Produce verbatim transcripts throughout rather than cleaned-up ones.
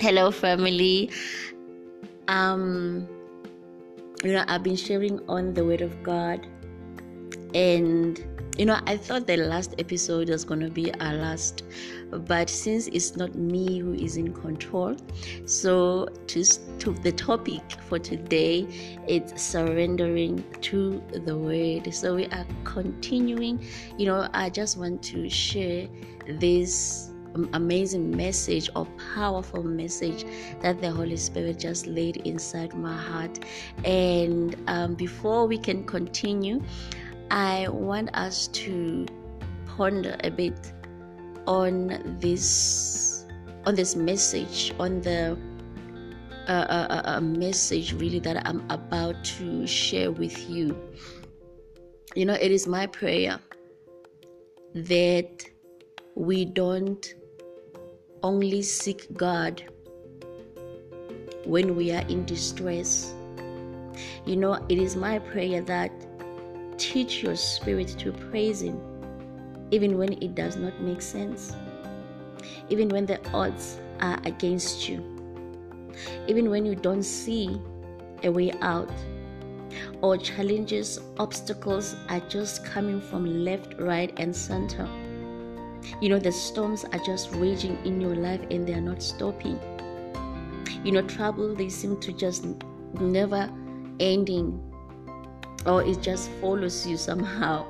Hello family. Um you know, I've been sharing on the Word of God, and you know, I thought the last episode was gonna be our last, but since it's not me who is in control, so just to the topic for today, it's surrendering to the Word. So we are continuing. You know, I just want to share this amazing message or powerful message that the Holy Spirit just laid inside my heart. And um, before we can continue, I want us to ponder a bit on this on this message on the uh, uh, uh, message really that I'm about to share with you. You know, it is my prayer that we don't only seek God when we are in distress. You know, it is my prayer that teach your spirit to praise Him, even when it does not make sense, even when the odds are against you, even when you don't see a way out, or challenges, obstacles are just coming from left, right, and center. You know, the storms are just raging in your life and they are not stopping. You know, trouble, they seem to just never ending, or it just follows you somehow.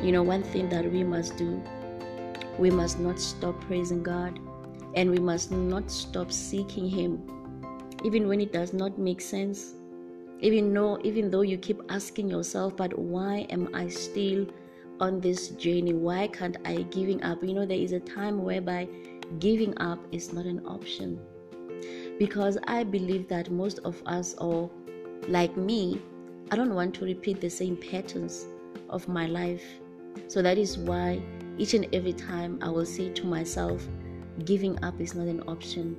You know, one thing that we must do, we must not stop praising God, and we must not stop seeking Him, even when it does not make sense. Even though, even though you keep asking yourself, but why am I still on this journey? Why can't I giving up? You know, there is a time whereby giving up is not an option, because I believe that most of us, or like me, I don't want to repeat the same patterns of my life. So that is why each and every time I will say to myself, giving up is not an option.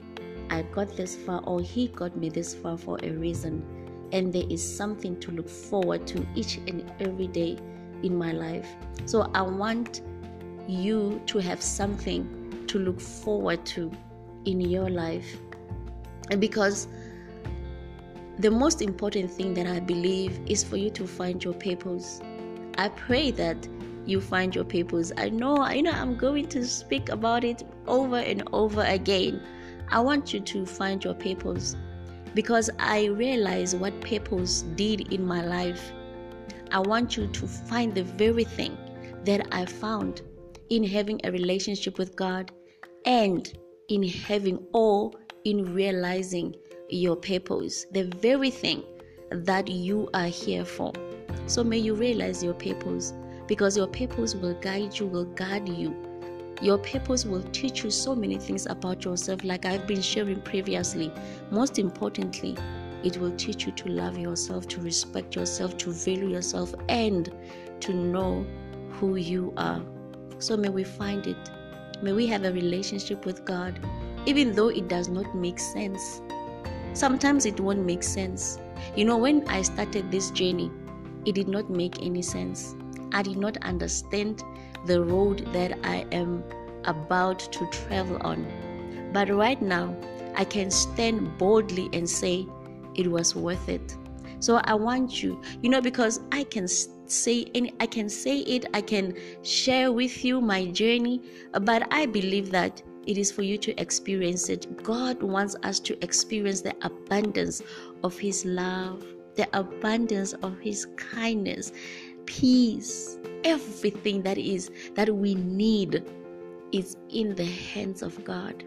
I got this far, or He got me this far for a reason, and there is something to look forward to each and every day in my life. So I want you to have something to look forward to in your life, because the most important thing that I believe is for you to find your purpose. I pray that you find your purpose. I know, you know, I'm going to speak about it over and over again. I want you to find your purpose, because I realize what purpose did in my life. I want you to find the very thing that I found in having a relationship with God, and in having or in realizing your purpose, the very thing that you are here for. So may you realize your purpose, because your purpose will guide you, will guard you. Your purpose will teach you so many things about yourself, like I've been sharing previously. Most importantly, it will teach you to love yourself, to respect yourself, to value yourself, and to know who you are. So may we find it. May we have a relationship with God, even though it does not make sense. Sometimes it won't make sense. You know, when I started this journey, it did not make any sense. I did not understand the road that I am about to travel on. But right now, I can stand boldly and say, it was worth it. So I want you, you know, because I can say any, I can say it, I can share with you my journey, but I believe that it is for you to experience it. God wants us to experience the abundance of His love, the abundance of His kindness, peace. Everything that is, that we need is in the hands of God.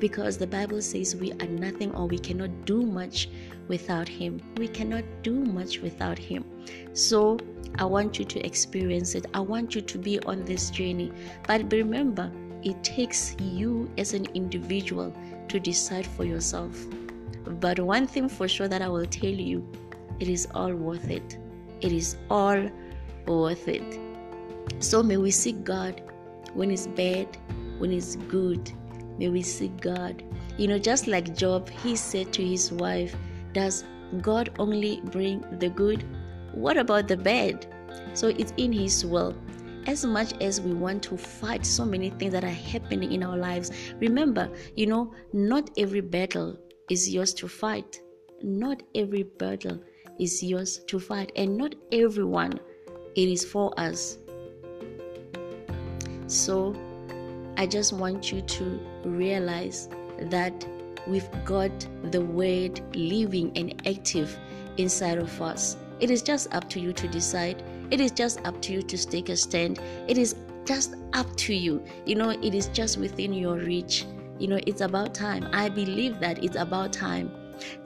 Because the Bible says we are nothing, or we cannot do much without Him. We cannot do much without Him. So I want you to experience it. I want you to be on this journey. But remember, it takes you as an individual to decide for yourself. But one thing for sure that I will tell you, it is all worth it. It is all worth it. So may we seek God when it's bad, when it's good. May we seek God. You know, just like Job, he said to his wife, does God only bring the good? What about the bad? So it's in His will. as much as we want to fight so many things that are happening in our lives, remember, you know, not every battle is yours to fight. Not every battle is yours to fight, and not everyone it is for us. So I just want you to realize that we've got the word living and active inside of us. It is just up to you to decide. It is just up to you to take a stand. It is just up to you. You know, it is just within your reach. You know, it's about time. I believe that it's about time.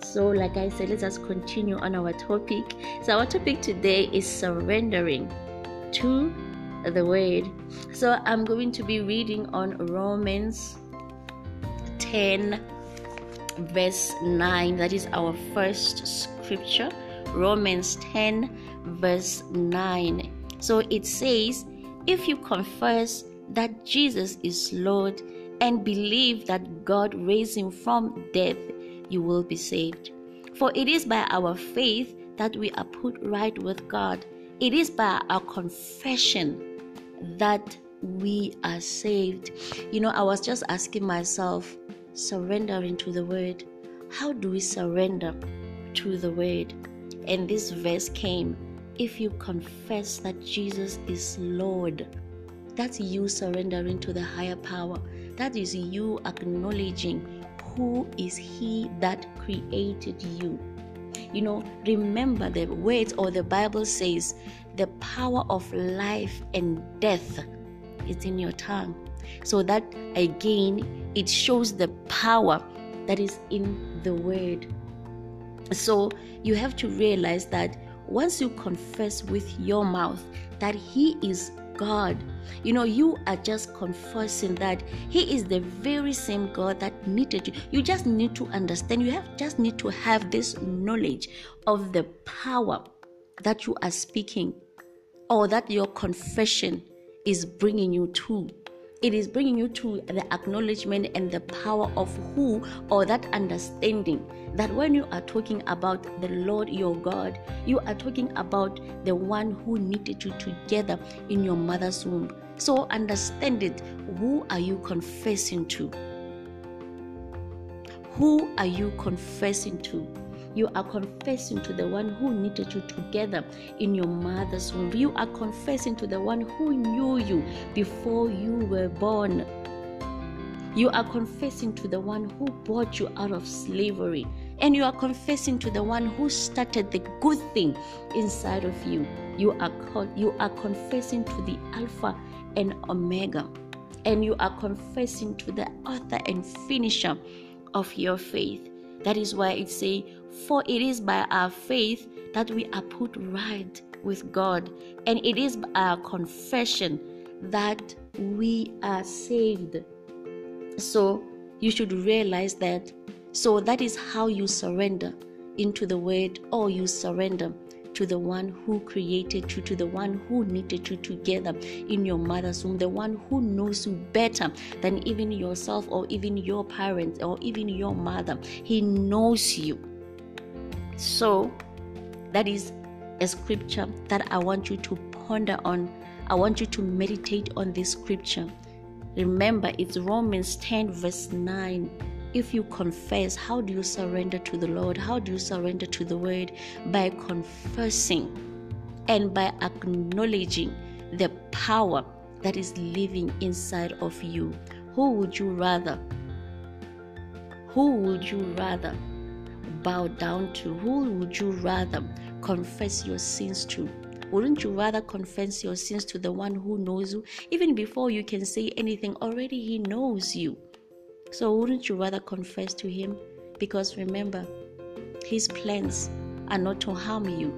So, like I said, let's just continue on our topic. So, our topic today is surrendering to the word. So, I'm going to be reading on Romans ten, verse nine. That is our first scripture. Romans ten, verse nine. So it says, if you confess that Jesus is Lord and believe that God raised him from death, you will be saved. For it is by our faith that we are put right with God. It is by our confession that we are saved. You know, I was just asking myself, surrendering to the word. How do we surrender to the word? And this verse came, if you confess that Jesus is Lord, that's you surrendering to the higher power. That is you acknowledging who is he that created you. You know, remember the words, or the Bible says, the power of life and death is in your tongue. So that again, it shows the power that is in the word. So you have to realize that once you confess with your mouth that he is God, you know, you are just confessing that he is the very same God that needed you. You just need to understand. You have just need to have this knowledge of the power that you are speaking, or that your confession is bringing you to. It is bringing you to the acknowledgement and the power of who, or that understanding that when you are talking about the Lord your God, you are talking about the one who knitted you together in your mother's womb. So understand it. Who are you confessing to? Who are you confessing to? You are confessing to the one who knitted you together in your mother's womb. You are confessing to the one who knew you before you were born. You are confessing to the one who brought you out of slavery. And you are confessing to the one who started the good thing inside of you. You are, con- you are confessing to the Alpha and Omega. And you are confessing to the author and finisher of your faith. That is why it says, for it is by our faith that we are put right with God, and it is by our confession that we are saved. So you should realize that. So that is how you surrender into the word, or you surrender to the one who created you, to the one who knitted you together in your mother's womb, the one who knows you better than even yourself, or even your parents, or even your mother. He knows you. So that is a scripture that I want you to ponder on. I want you to meditate on this scripture. Remember, it's Romans ten verse nine. If you confess, how do you surrender to the Lord? How do you surrender to the word? By confessing and by acknowledging the power that is living inside of you. Who would you rather? Who would you rather bow down to? Who would you rather confess your sins to? Wouldn't you rather confess your sins to the one who knows you? Even before you can say anything, already he knows you. So wouldn't you rather confess to him? Because remember, his plans are not to harm you,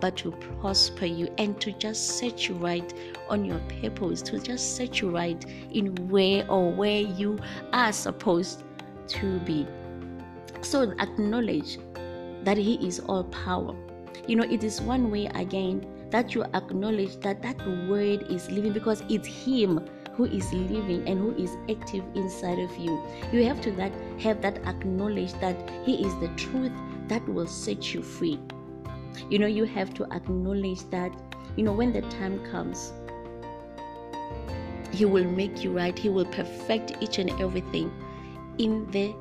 but to prosper you, and to just set you right on your purpose, to just set you right in where or where you are supposed to be. So acknowledge that he is all power. You know, it is one way again that you acknowledge that that word is living, because it's him who is living and who is active inside of you. You have to that have that acknowledge that he is the truth that will set you free. You know, you have to acknowledge that, you know, when the time comes, He will make you right. He will perfect each and everything in the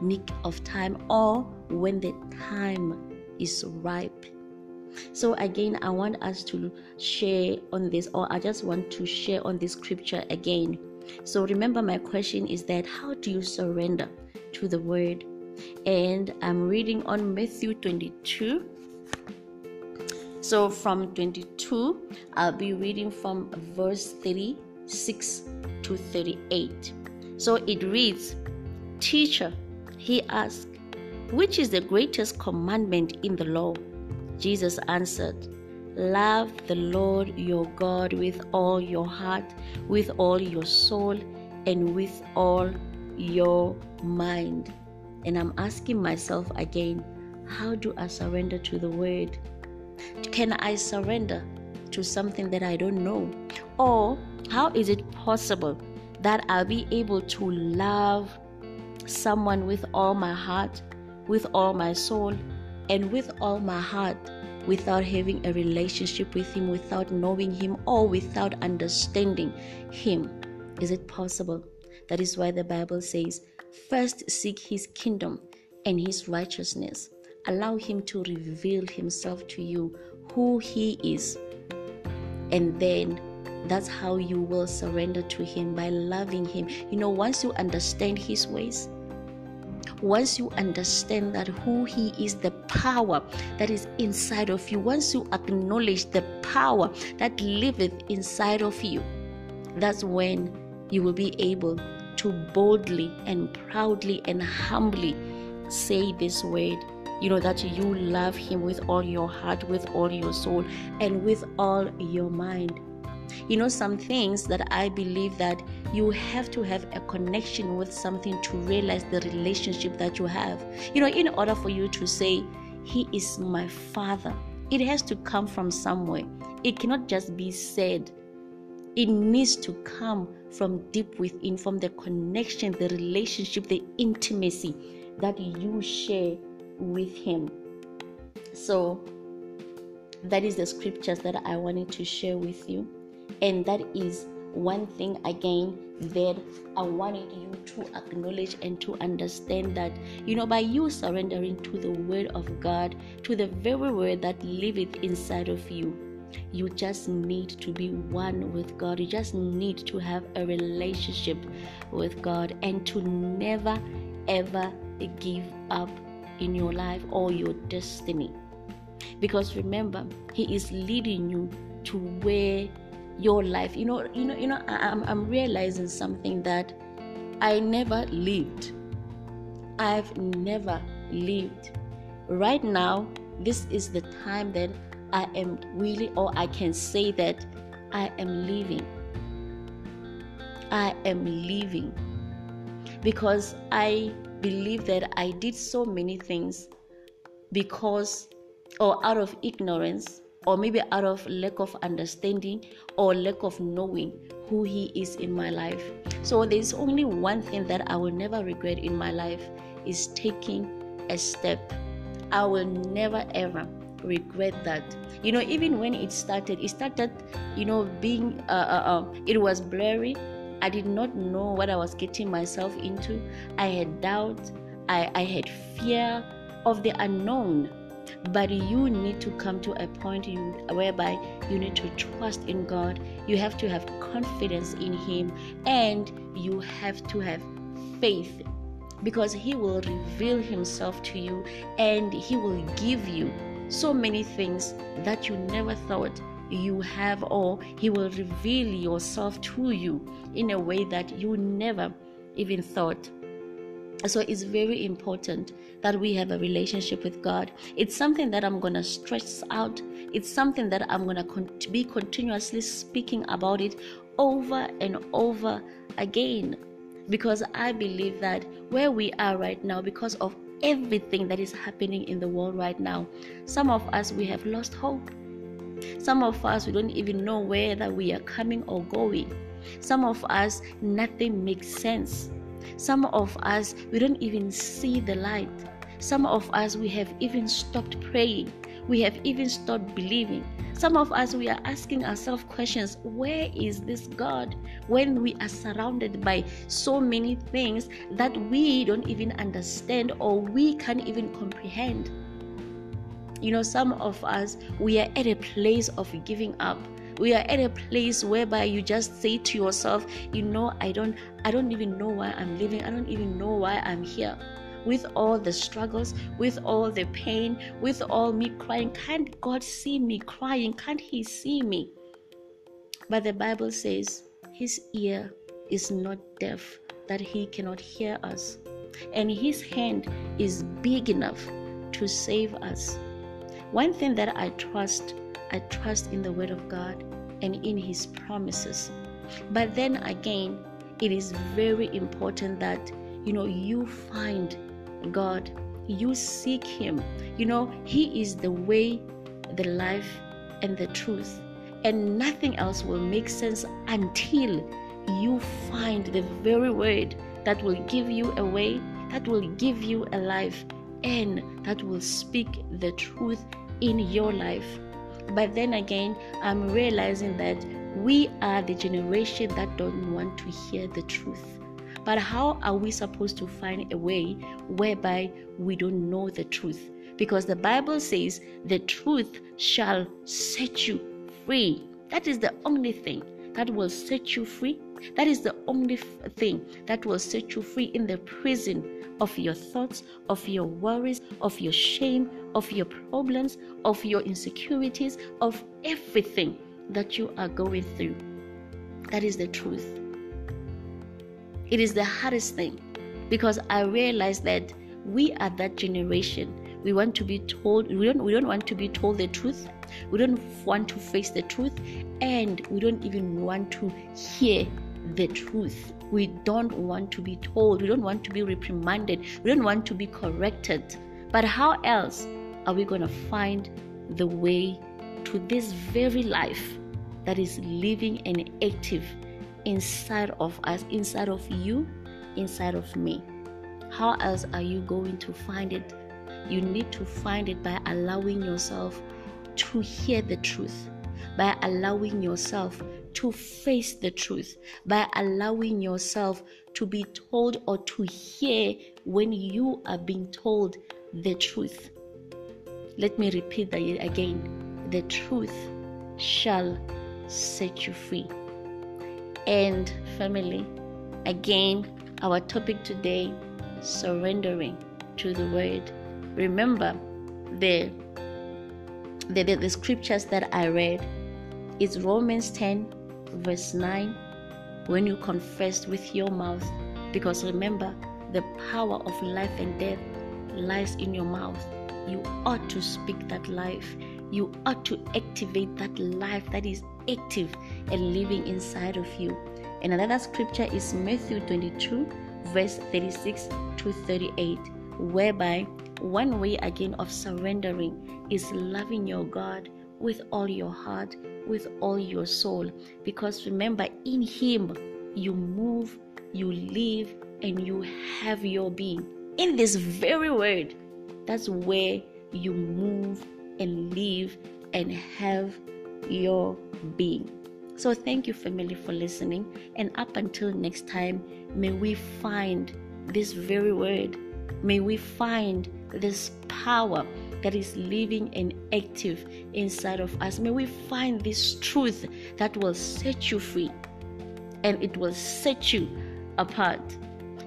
nick of time, or when the time is ripe. So again, I want us to share on this, or I just want to share on this scripture again. So remember, my question is that how do you surrender to the word? And I'm reading on Matthew twenty-two. So from twenty-two, I'll be reading from verse thirty-six to thirty-eight. So it reads, "Teacher," he asked, "which is the greatest commandment in the law?" Jesus answered, "Love the Lord your God with all your heart, with all your soul, and with all your mind." And I'm asking myself again, how do I surrender to the word? Can I surrender to something that I don't know? Or how is it possible that I'll be able to love someone with all my heart, with all my soul, and with all my heart, without having a relationship with him, without knowing him, or without understanding him? Is it possible? That is why the Bible says, first seek his kingdom and his righteousness. Allow him to reveal himself to you, who he is. And then that's how you will surrender to him, by loving him. You know, once you understand his ways, once you understand that who he is, the power that is inside of you, once you acknowledge the power that liveth inside of you, that's when you will be able to boldly and proudly and humbly say this word, you know, that you love him with all your heart, with all your soul, and with all your mind. You know, some things that I believe that you have to have a connection with something to realize the relationship that you have. You know, in order for you to say, he is my father, it has to come from somewhere. It cannot just be said. It needs to come from deep within, from the connection, the relationship, the intimacy that you share with him. So that is the scriptures that I wanted to share with you. And that is one thing again that I wanted you to acknowledge and to understand, that, you know, by you surrendering to the word of God, to the very word that liveth inside of you, you just need to be one with God. You just need to have a relationship with God, and to never ever give up in your life or your destiny. Because remember, he is leading you to where your life, you know, you know, you know, I'm, I'm realizing something, that I never lived. I've never lived. Right now, this is the time that I am really, or I can say that I am living. I am living. Because I believe that I did so many things because, or out of ignorance, or maybe out of lack of understanding, or lack of knowing who he is in my life. So there's only one thing that I will never regret in my life, is taking a step. I will never ever regret that. You know, even when it started, it started, you know, being, uh, uh, uh, it was blurry. I did not know what I was getting myself into. I had doubt. I, I had fear of the unknown. But you need to come to a point you, whereby you need to trust in God. You have to have confidence in him, and you have to have faith, because he will reveal himself to you, and he will give you so many things that you never thought you have, or he will reveal yourself to you in a way that you never even thought. So it's very important that we have a relationship with God. It's something that I'm going to stress out. It's something that I'm going to con- be continuously speaking about it over and over again. Because I believe that where we are right now, because of everything that is happening in the world right now, some of us, we have lost hope. Some of us, we don't even know whether we are coming or going. Some of us, nothing makes sense. Some of us, we don't even see the light. Some of us, we have even stopped praying. We have even stopped believing. Some of us, we are asking ourselves questions. Where is this God when we are surrounded by so many things that we don't even understand or we can't even comprehend? You know, some of us, we are at a place of giving up. We are at a place whereby you just say to yourself, you know, I don't, I don't even know why I'm living. I don't even know why I'm here. With all the struggles, with all the pain, with all me crying, can't God see me crying? Can't He see me? But the Bible says His ear is not deaf, that He cannot hear us. And His hand is big enough to save us. One thing that I trust, I trust in the Word of God and in His promises. But then again, it is very important that, you know, you find God, you seek Him. You know, He is the way, the life, and the truth. And nothing else will make sense until you find the very word that will give you a way, that will give you a life, and that will speak the truth in your life. But then again, I'm realizing that we are the generation that don't want to hear the truth. But how are we supposed to find a way whereby we don't know the truth? Because the Bible says the truth shall set you free. That is the only thing that will set you free. That is the only f- thing that will set you free in the prison of your thoughts, of your worries, of your shame, of your problems, of your insecurities, of everything that you are going through. That is the truth. It is the hardest thing, because I realize that we are that generation. We want to be told, we don't, we don't want to be told the truth. We don't want to face the truth, and we don't even want to hear the truth. We don't want to be told. We don't want to be reprimanded. We don't want to be corrected. But how else are we going to find the way to this very life that is living and active inside of us, inside of you, inside of me? How else are you going to find it? You need to find it by allowing yourself to hear the truth, by allowing yourself to face the truth, by allowing yourself to be told or to hear when you are being told the truth. Let me repeat that again. The truth shall set you free. And family, again, our topic today, surrendering to the word. Remember, the The, the, the scriptures that I read is Romans ten verse nine, when you confess with your mouth, because remember, the power of life and death lies in your mouth. You ought to speak that life. You ought to activate that life that is active and living inside of you. And another scripture is Matthew twenty-two verse thirty-six to thirty-eight, whereby one way again of surrendering is loving your God with all your heart, with all your soul. Because remember, in Him you move, you live, and you have your being. In this very word, that's where you move and live and have your being. So thank you, family, for listening. And up until next time, may we find this very word. May we find this power that is living and active inside of us. May we find this truth that will set you free, and it will set you apart.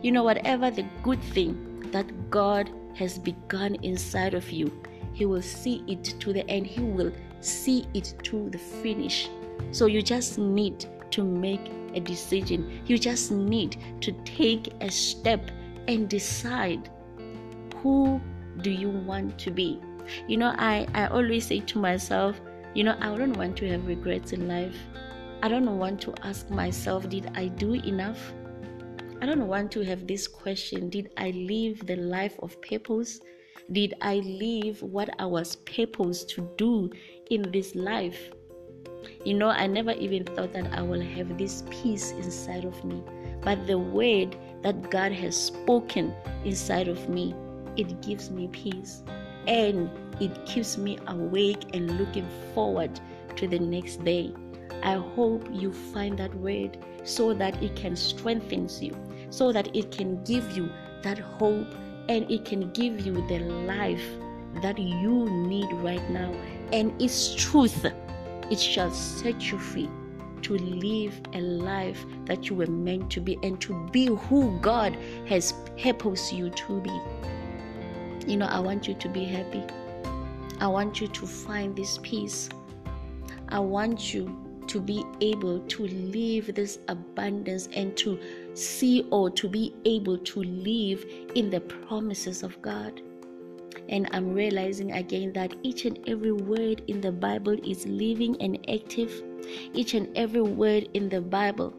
You know, whatever the good thing that God has begun inside of you, He will see it to the end. He will see it to the finish. So you just need to make a decision. You just need to take a step and decide, who do you want to be? You know, I, I always say to myself, you know, I don't want to have regrets in life. I don't want to ask myself, did I do enough? I don't want to have this question, did I live the life of purpose? Did I live what I was purposed to do in this life? You know, I never even thought that I will have this peace inside of me. But the word that God has spoken inside of me, it gives me peace, and it keeps me awake and looking forward back to the next day. I hope you find that word so that it can strengthen you, so that it can give you that hope, and it can give you the life that you need right now. And its truth, it shall set you free to live a life that you were meant to be, and to be who God has purposed you to be. You know, I want you to be happy. I want you to find this peace. I want you to be able to live this abundance, and to see, or to be able to live in the promises of God. And I'm realizing again that each and every word in the Bible is living and active. Each and every word in the Bible,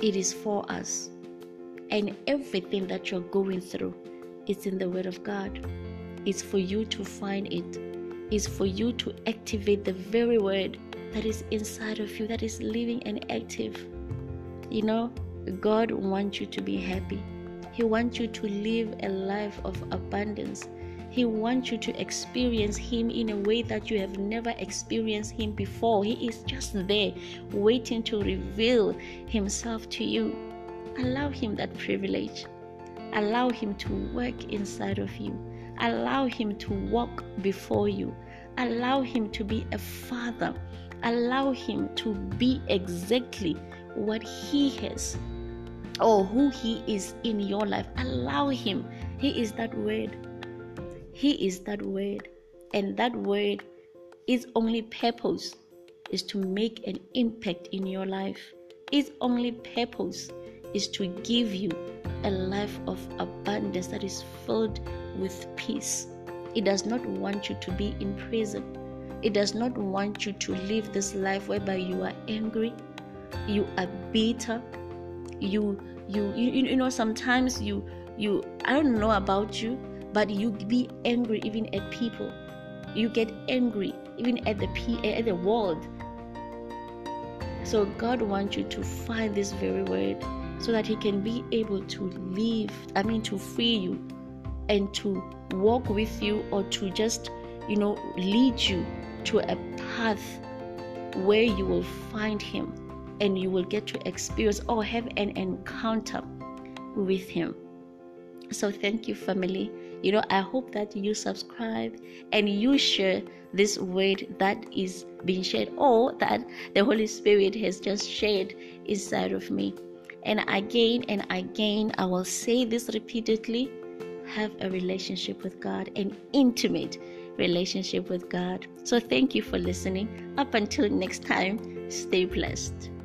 it is for us. And everything that you're going through, it's in the Word of God. It's for you to find it. It's for you to activate the very word that is inside of you, that is living and active. You know, God wants you to be happy. He wants you to live a life of abundance. He wants you to experience Him in a way that you have never experienced Him before. He is just there waiting to reveal Himself to you. Allow Him that privilege. Allow Him to work inside of you. Allow Him to walk before you. Allow Him to be a father. Allow Him to be exactly what He has, or who He is in your life. Allow Him. He is that word. He is that word. And that word, its only purpose is to make an impact in your life. Its only purpose is to give you a life of abundance that is filled with peace. It does not want you to be in prison. It does not want you to live this life whereby you are angry, you are bitter, you you you, you know, sometimes you you I don't know about you, but you be angry even at people. You get angry even at the at the world. So God wants you to find this very word, so that He can be able to live, I mean to free you, and to walk with you, or to just, you know, lead you to a path where you will find Him, and you will get to experience or have an encounter with Him. So thank you, family. You know, I hope that you subscribe and you share this word that is being shared, or that the Holy Spirit has just shared inside of me. And again and again, I will say this repeatedly: have a relationship with God, an intimate relationship with God. So thank you for listening. Up until next time, stay blessed.